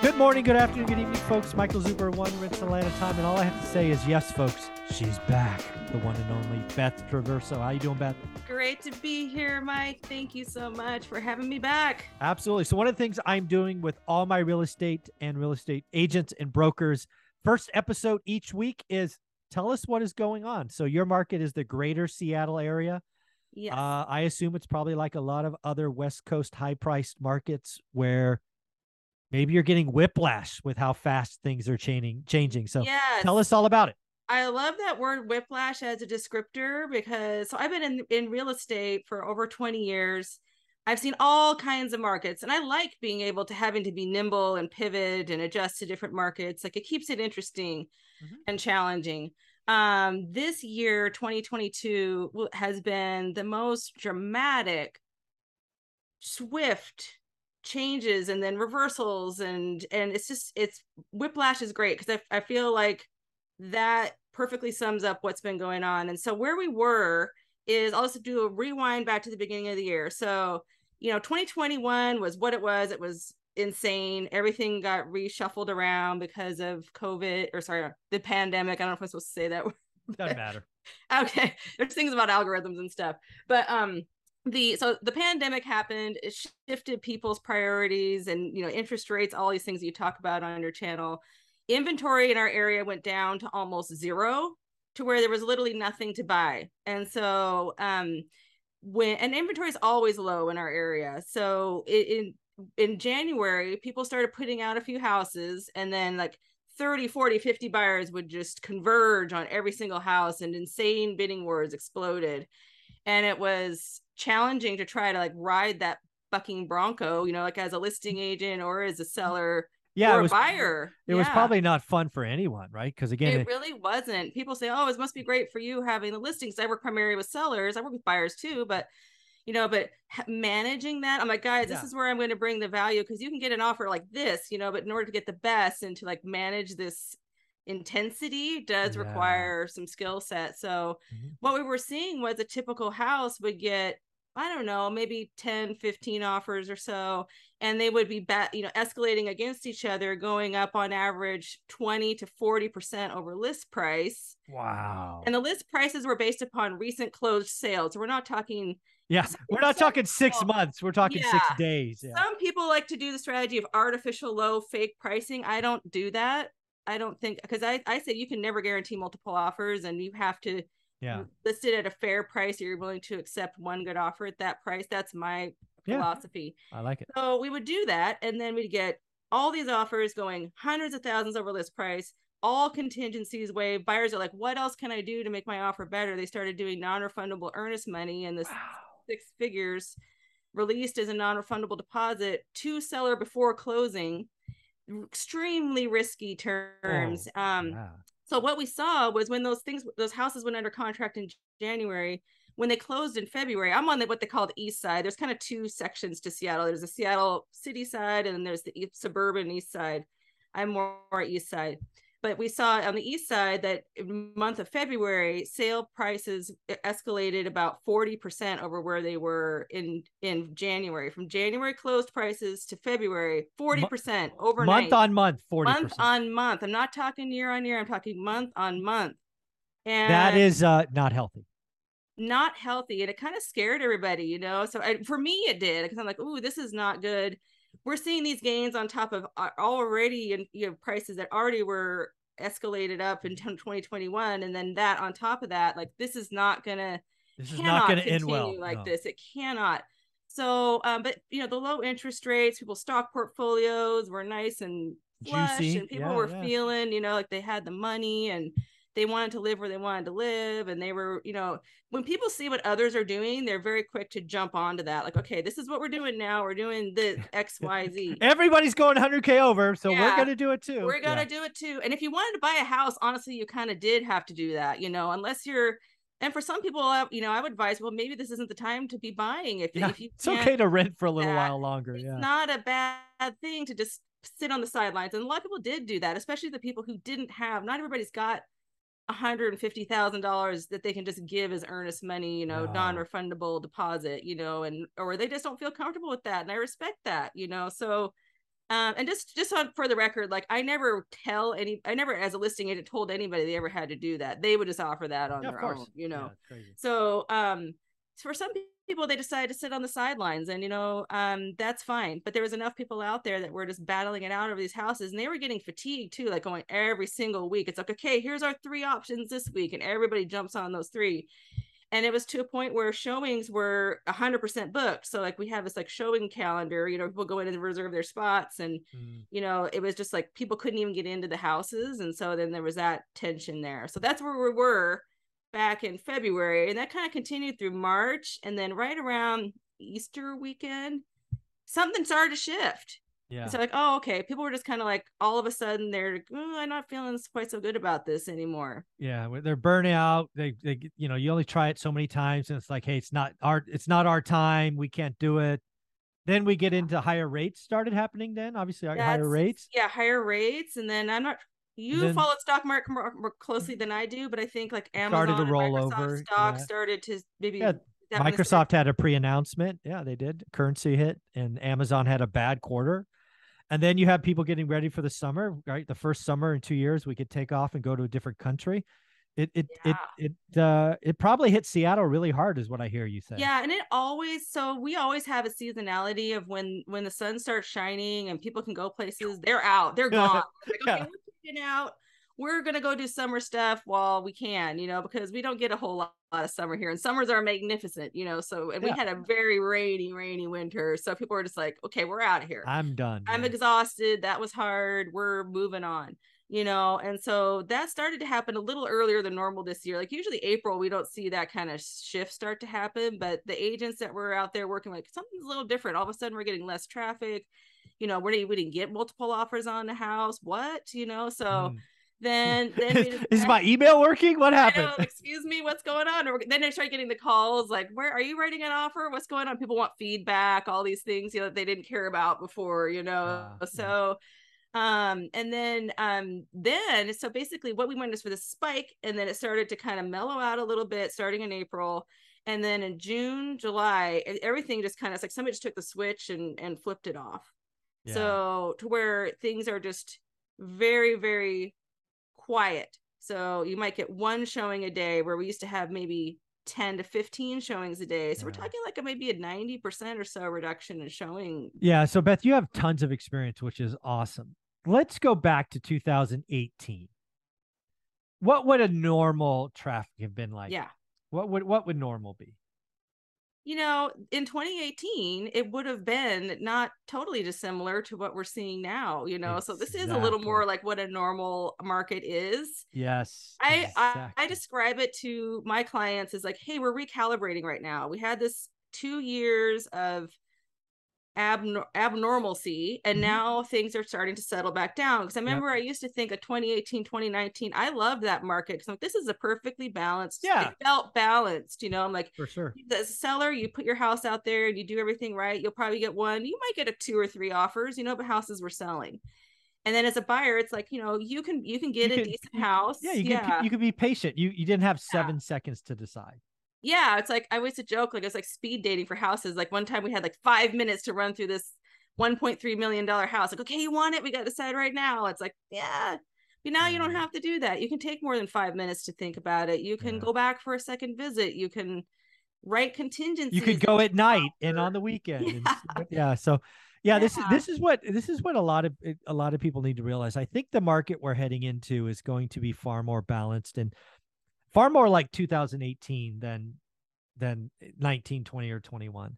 Good morning, good afternoon, good evening, folks. Michael Zuber, One Rental at a Time, and all I have to say is, yes, folks, she's back. The one and only Beth Traverso. How you doing, Beth? Great to be here, Mike. Thank you so much for having me back. Absolutely. So one of the things I'm doing with all my real estate and real estate agents and brokers, first episode each week is tell us what is going on. So your market is the greater Seattle area. Yes. I assume it's probably like a lot of other West Coast high-priced markets where maybe you're getting whiplash with how fast things are changing. So yes. Tell us all about it. I love that word whiplash as a descriptor because I've been in real estate for over 20 years. I've seen all kinds of markets, and I like being able to having to be nimble and pivot and adjust to different markets. Like, it keeps it interesting and challenging. This year, 2022, has been the most dramatic, swift changes and then reversals, and it's whiplash is great because I feel like that perfectly sums up what's been going on. And so where we were is, I'll just do a rewind back to the beginning of the year. So, 2021 was what it was. It was insane. Everything got reshuffled around because of the pandemic. I don't know if I'm supposed to say that word. Doesn't matter. Okay. There's things about algorithms and stuff, but the pandemic happened, it shifted people's priorities and, interest rates, all these things that you talk about on your channel. Inventory in our area went down to almost zero, to where there was literally nothing to buy. And so inventory is always low in our area. So in January, people started putting out a few houses, and then like 30, 40, 50 buyers would just converge on every single house, and insane bidding wars exploded. And it was challenging to try to ride that bucking bronco, as a listing agent or as a seller or a buyer. It was probably not fun for anyone, right? Because again, it really wasn't. People say, oh, it must be great for you having the listings. I work primarily with sellers. I work with buyers too, but managing that, I'm like, guys, this is where I'm going to bring the value, because you can get an offer like this, but in order to get the best and to manage this intensity does require some skill set. So what we were seeing was a typical house would get, I don't know, maybe 10, 15 offers or so. And they would be escalating against each other, going up on average 20 to 40% over list price. Wow. And the list prices were based upon recent closed sales. We're not talking... Yeah, we're not talking 6 months. We're talking 6 days. Yeah. Some people like to do the strategy of artificial low, fake pricing. I don't do that. I don't think, because I say you can never guarantee multiple offers, and you have to list it at a fair price. You're willing to accept one good offer at that price. That's my philosophy. I like it. So we would do that, and then we'd get all these offers going hundreds of thousands over list price. All contingencies waived. Buyers are like, what else can I do to make my offer better? They started doing non-refundable earnest money, and this six figures released as a non-refundable deposit to seller before closing. Extremely risky terms. So what we saw was when those houses went under contract in January, when they closed in February, I'm on what they call the east side. There's kind of two sections to Seattle. There's the Seattle city side, and there's the suburban east side. I'm more east side. But we saw on the east side that in the month of February, sale prices escalated about 40% over where they were in January. From January closed prices to February, 40% overnight. Month on month, 40%. Month on month. I'm not talking year on year. I'm talking month on month. And that is not healthy. Not healthy. And it kind of scared everybody, So for me, it did, because I'm like, ooh, this is not good. We're seeing these gains on top of already prices that already were escalated up in 2021, and then that on top of that, this is not gonna end well. This. It cannot. So, the low interest rates, people's stock portfolios were nice and flush, juicy. And people were feeling, they had the money, and they wanted to live where they wanted to live. And they were, you know, when people see what others are doing, they're very quick to jump onto that. Like, okay, this is what we're doing now. We're doing the X, Y, Z. Everybody's going 100K over. So yeah, we're going to do it too. We're going to do it too. And if you wanted to buy a house, honestly, you kind of did have to do that, you know, unless you're, and for some people, you know, I would advise, well, maybe this isn't the time to be buying. If you, it's okay to rent for a little while longer. It's not a bad thing to just sit on the sidelines. And a lot of people did do that, especially the people who didn't have, not everybody's got $150,000 that they can just give as earnest money, you know, non-refundable deposit, you know, and, or they just don't feel comfortable with that. And I respect that, you know, so, and just on for the record, like I never as a listing agent told anybody they ever had to do that. They would just offer that on their own, you know? Yeah, so, for some people, they decided to sit on the sidelines and, you know, that's fine. But there was enough people out there that were just battling it out over these houses, and they were getting fatigued too, like going every single week. It's like, okay, here's our three options this week. And everybody jumps on those three. And it was to a point where showings were 100% booked. So like we have this like showing calendar, you know, people go in and reserve their spots and, you know, it was just like people couldn't even get into the houses. And so then there was that tension there. So that's where we were back in February. And that kind of continued through March. And then right around Easter weekend, something started to shift. Yeah. So like, oh, okay. People were just kind of like, all of a sudden they're, I'm not feeling quite so good about this anymore. Yeah. They're burning out. They, you know, you only try it so many times and it's like, hey, it's not our time. We can't do it. Then we get into higher rates started happening then, obviously higher rates. Yeah. Higher rates. And then you follow stock market more closely than I do, but I think like Amazon started to roll over. Stock started to maybe. Yeah. Microsoft had a pre-announcement. Yeah, they did. Currency hit and Amazon had a bad quarter. And then you have people getting ready for the summer, right? The first summer in 2 years, we could take off and go to a different country. It probably hit Seattle really hard is what I hear you say. Yeah. And we always have a seasonality of when the sun starts shining and people can go places, they're out, they're gone. Like, okay, we're getting out. We're going to go do summer stuff while we can, you know, because we don't get a whole lot of summer here, and summers are magnificent, you know, so, and we had a very rainy winter. So people were just like, okay, we're out of here. I'm done. I'm exhausted. That was hard. We're moving on, you know? And so that started to happen a little earlier than normal this year. Like usually April, we don't see that kind of shift start to happen, but the agents that were out there working, like something's a little different. All of a sudden we're getting less traffic, you know, we didn't get multiple offers on the house. What, you know, so then is my email working? What happened? Excuse me, what's going on? Or then I start getting the calls like, where are you writing an offer? What's going on? People want feedback, all these things, you know, that they didn't care about before, you know? So basically what we went is for the spike, and then it started to kind of mellow out a little bit starting in April. And then in June, July, everything just kind of, it's like somebody just took the switch and flipped it off. Yeah. So to where things are just very, very quiet. So you might get one showing a day where we used to have maybe 10 to 15 showings a day. So we're talking like maybe a 90% or so reduction in showing. Yeah. So Beth, you have tons of experience, which is awesome. Let's go back to 2018. What would a normal traffic have been like? Yeah. What would normal be? You know, in 2018, it would have been not totally dissimilar to what we're seeing now, you know, so this is a little more like what a normal market is. Yes. I describe it to my clients as like, hey, we're recalibrating right now. We had this 2 years of abnormalcy, and now things are starting to settle back down. Because I remember I used to think of 2018, 2019, I loved that market. So this is a perfectly balanced, it felt balanced, you know, I'm like, for sure. The seller, you put your house out there and you do everything right. You'll probably get one, you might get 2 or 3 offers, you know, but houses were selling. And then as a buyer, it's like, you know, you can get a decent house. Yeah. You could be patient. You didn't have 7 seconds to decide. Yeah, it's like I always joke, like it's like speed dating for houses. Like one time we had like 5 minutes to run through this $1.3 million house. Like, okay, you want it? We got to decide right now. It's like, yeah, but now you don't have to do that. You can take more than 5 minutes to think about it. You can go back for a second visit. You can write contingencies. You could go at night and on the weekend. This is what a lot of people need to realize. I think the market we're heading into is going to be far more balanced and far more like 2018 than 19, 20, or 21.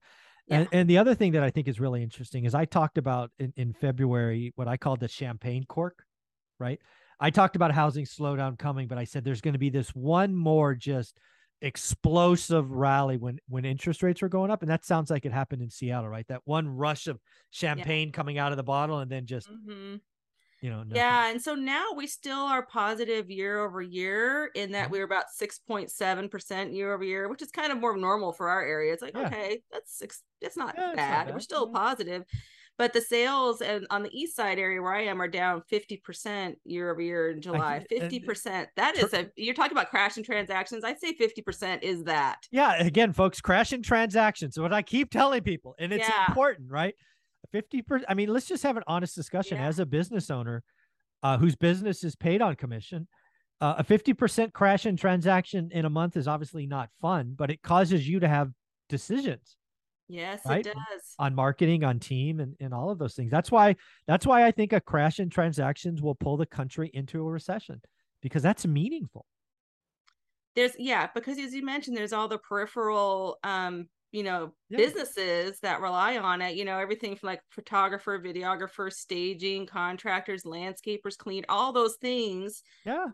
Yeah. And the other thing that I think is really interesting is I talked about in February what I called the champagne cork, right? I talked about housing slowdown coming, but I said there's going to be this one more just explosive rally when interest rates are going up. And that sounds like it happened in Seattle, right? That one rush of champagne coming out of the bottle and then just, you know. Nothing. Yeah. And so now we still are positive year over year in that we're about 6.7% year over year, which is kind of more normal for our area. It's like, okay, that's not bad. We're still positive. But the sales and on the east side area where I am are down 50% year over year in July. 50%. That is a, you're talking about crash in transactions. I'd say 50% is that. Yeah. Again, folks, crash in transactions. What I keep telling people, and it's important, right? 50%. I mean, let's just have an honest discussion as a business owner whose business is paid on commission. A 50% crash in transaction in a month is obviously not fun, but it causes you to have decisions. Yes, right? It does. On marketing, on team, and all of those things. That's why I think a crash in transactions will pull the country into a recession, because that's meaningful. There's, because as you mentioned, there's all the peripheral, businesses that rely on it, everything from like photographer, videographer, staging, contractors, landscapers, clean, all those things. Yeah.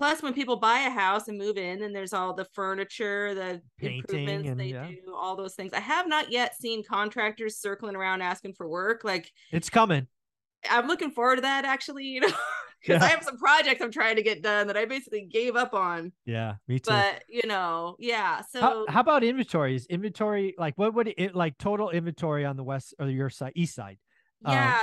Plus, when people buy a house and move in, and there's all the furniture, the painting, improvements and, they do, all those things. I have not yet seen contractors circling around asking for work. Like, it's coming. I'm looking forward to that, actually, because I have some projects I'm trying to get done that I basically gave up on. Yeah, me too. But, So how about inventories? Inventory, like what would it, like total inventory on the west or your side, east side?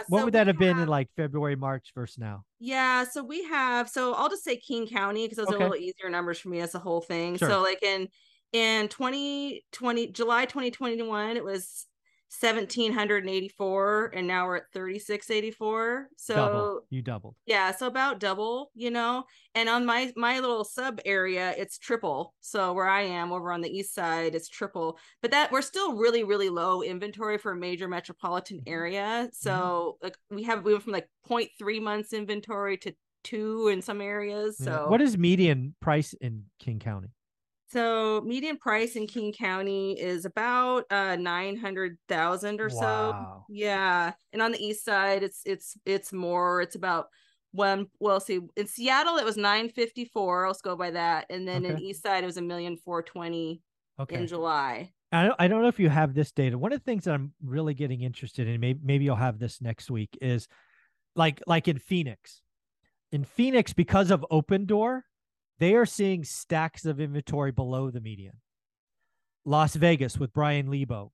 What would that have been in like February, March versus now? Yeah. So we have, I'll just say King County, because those are a little easier numbers for me as a whole thing. Sure. So like in July, 2021, it was 1,784 and now we're at 3,684. So you doubled. Yeah. So about double, and on my little sub area, it's triple. So where I am over on the east side, it's triple, but that we're still really, really low inventory for a major metropolitan area. So like we went from like 0.3 months inventory to 2 in some areas. So what is median price in King County? So median price in King County is about 900,000 or so. Yeah. And on the east side, it's more, it's about in Seattle, it was 954. Let's go by that. And then in the east side, it was 1,420,000 in July. I don't know if you have this data. One of the things that I'm really getting interested in, maybe you'll have this next week, is like in Phoenix. In Phoenix, because of Open Door, they are seeing stacks of inventory below the median. Las Vegas with Brian Lebo.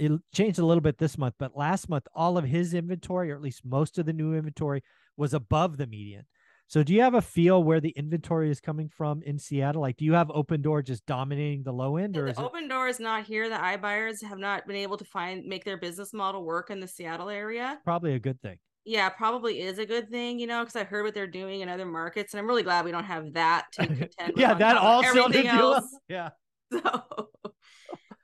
It changed a little bit this month, but last month, all of his inventory, or at least most of the new inventory, was above the median. So do you have a feel where the inventory is coming from in Seattle? Like, do you have Open Door just dominating the low end? Or Open Door is not here. The iBuyers have not been able to make their business model work in the Seattle area. Probably a good thing. Yeah, probably is a good thing, because I heard what they're doing in other markets, and I'm really glad we don't have that to contend with. That also did else. Yeah. So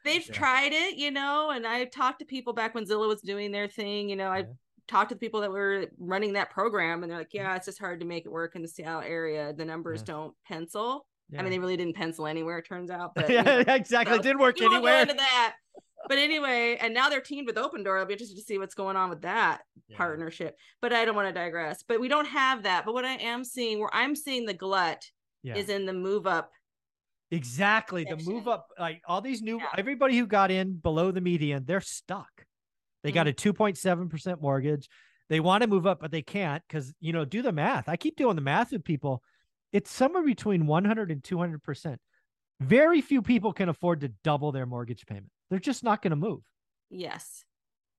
they've tried it, and I talked to people back when Zilla was doing their thing, I talked to the people that were running that program, and they're like, it's just hard to make it work in the Seattle area. The numbers don't pencil. Yeah. I mean, they really didn't pencil anywhere, it turns out. But exactly. So it didn't work anywhere. Won't go into that. But anyway, and now they're teamed with Open Door. I'll be interested to see what's going on with that partnership. But I don't want to digress. But we don't have that. But what I am seeing, where I'm seeing the glut, is in the move up. Exactly. Section. The move up, like all these new, everybody who got in below the median, they're stuck. They got a 2.7% mortgage. They want to move up, but they can't because, do the math. I keep doing the math with people. It's somewhere between 100 and 200%. Very few people can afford to double their mortgage payment. They're just not going to move. Yes.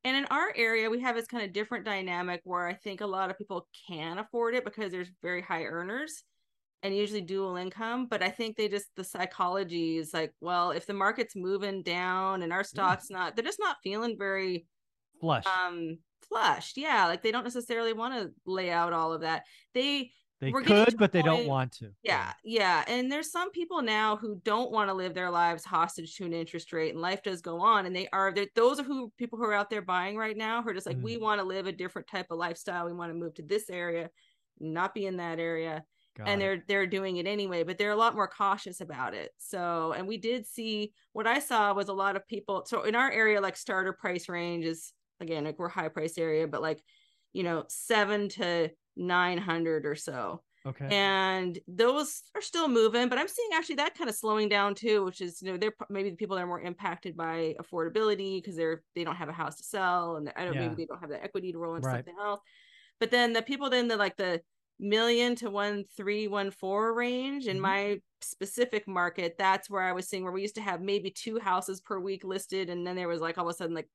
And in our area, we have this kind of different dynamic where I think a lot of people can afford it because there's very high earners and usually dual income. But I think the psychology is like, well, if the market's moving down and our stock's not, they're just not feeling very flushed. Yeah. Like they don't necessarily want to lay out all of that. They could, but they don't want to. Yeah. Yeah. And there's some people now who don't want to live their lives hostage to an interest rate, and life does go on. And those are people who are out there buying right now who are just like, we want to live a different type of lifestyle. We want to move to this area, not be in that area. They're doing it anyway, but they're a lot more cautious about it. So, and we did see, what I saw was a lot of people. So in our area, like starter price range is, again, like we're high price area, but like, 7 to 900 or so. Okay. And those are still moving, but I'm seeing actually that kind of slowing down too, which is, you know, they're maybe the people that are more impacted by affordability because they don't have a house to sell, and I don't maybe they don't have the equity to roll into something else. But then the people then the like the million to 1.3, 1.4 range in my specific market, that's where I was seeing where we used to have maybe 2 houses per week listed, and then there was like all of a sudden like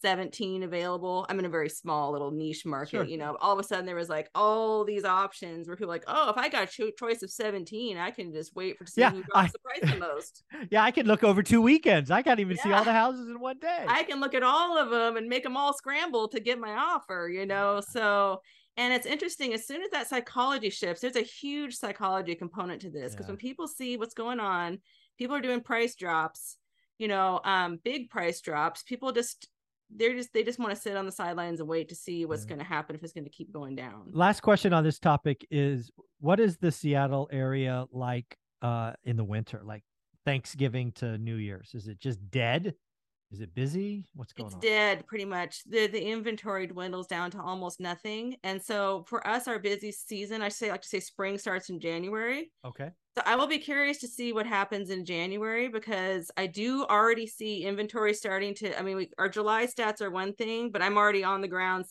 17 available. I'm in a very small little niche market, you know, all of a sudden there was like all these options where people were like, oh, if I got a choice of 17, I can just wait for to see who drops the price the most. Yeah. I could look over 2 weekends. I can't even see all the houses in one day. I can look at all of them and make them all scramble to get my offer, you know? So, and it's interesting, as soon as that psychology shifts, there's a huge psychology component to this. Because when people see what's going on, people are doing price drops, you know, big price drops, people just, they just want to sit on the sidelines and wait to see what's going to happen, if it's going to keep going down. Last question on this topic is, what is the Seattle area like in the winter, like Thanksgiving to New Year's? Is it just dead? Is it busy? What's going on? It's dead, pretty much. The inventory dwindles down to almost nothing. And so for us, our busy season, I like to say spring starts in January. Okay. So I will be curious to see what happens in January, because I do already see inventory starting to, I mean, our July stats are one thing, but I'm already on the ground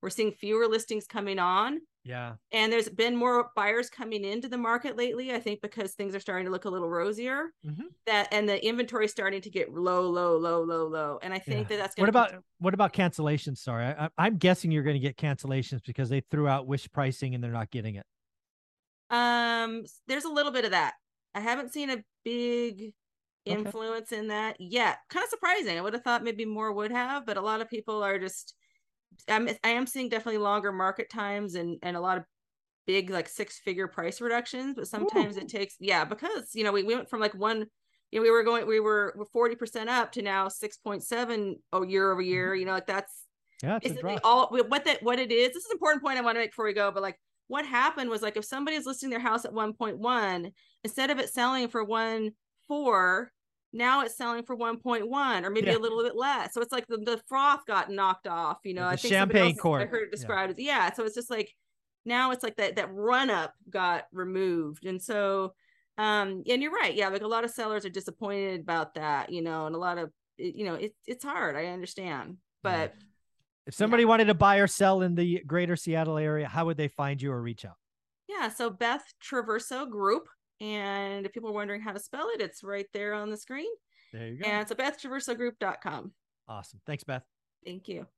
we're seeing fewer listings coming on. Yeah. And there's been more buyers coming into the market lately, I think, because things are starting to look a little rosier, and the inventory is starting to get low. And I think that's going to. What about cancellations? Sorry, I'm guessing you're going to get cancellations because they threw out wish pricing and they're not getting it. There's a little bit of that. I haven't seen a big influence in that yet. Kind of surprising. I would have thought maybe more would have, but a lot of people are just. I am seeing definitely longer market times and a lot of big, like 6-figure price reductions, but sometimes it takes, because, you know, we went from like we were 40% up to now 6.7 year over year, you know, like that's basically all what it is. This is an important point I want to make before we go, but like what happened was, like, if somebody's listing their house at 1.1, instead of it selling for 1.4, now it's selling for 1.1 or maybe a little bit less. So it's like the froth got knocked off, you know, I think champagne cork. I heard it described as, so it's just like, now it's like that run up got removed. And so, and you're right. Yeah. Like a lot of sellers are disappointed about that, you know, and a lot of, you know, it's hard. I understand, but if somebody wanted to buy or sell in the greater Seattle area, how would they find you or reach out? Yeah. So Beth Traverso Group. And if people are wondering how to spell it, it's right there on the screen. There you go. And it's BethTraversoGroup.com. Awesome. Thanks, Beth. Thank you.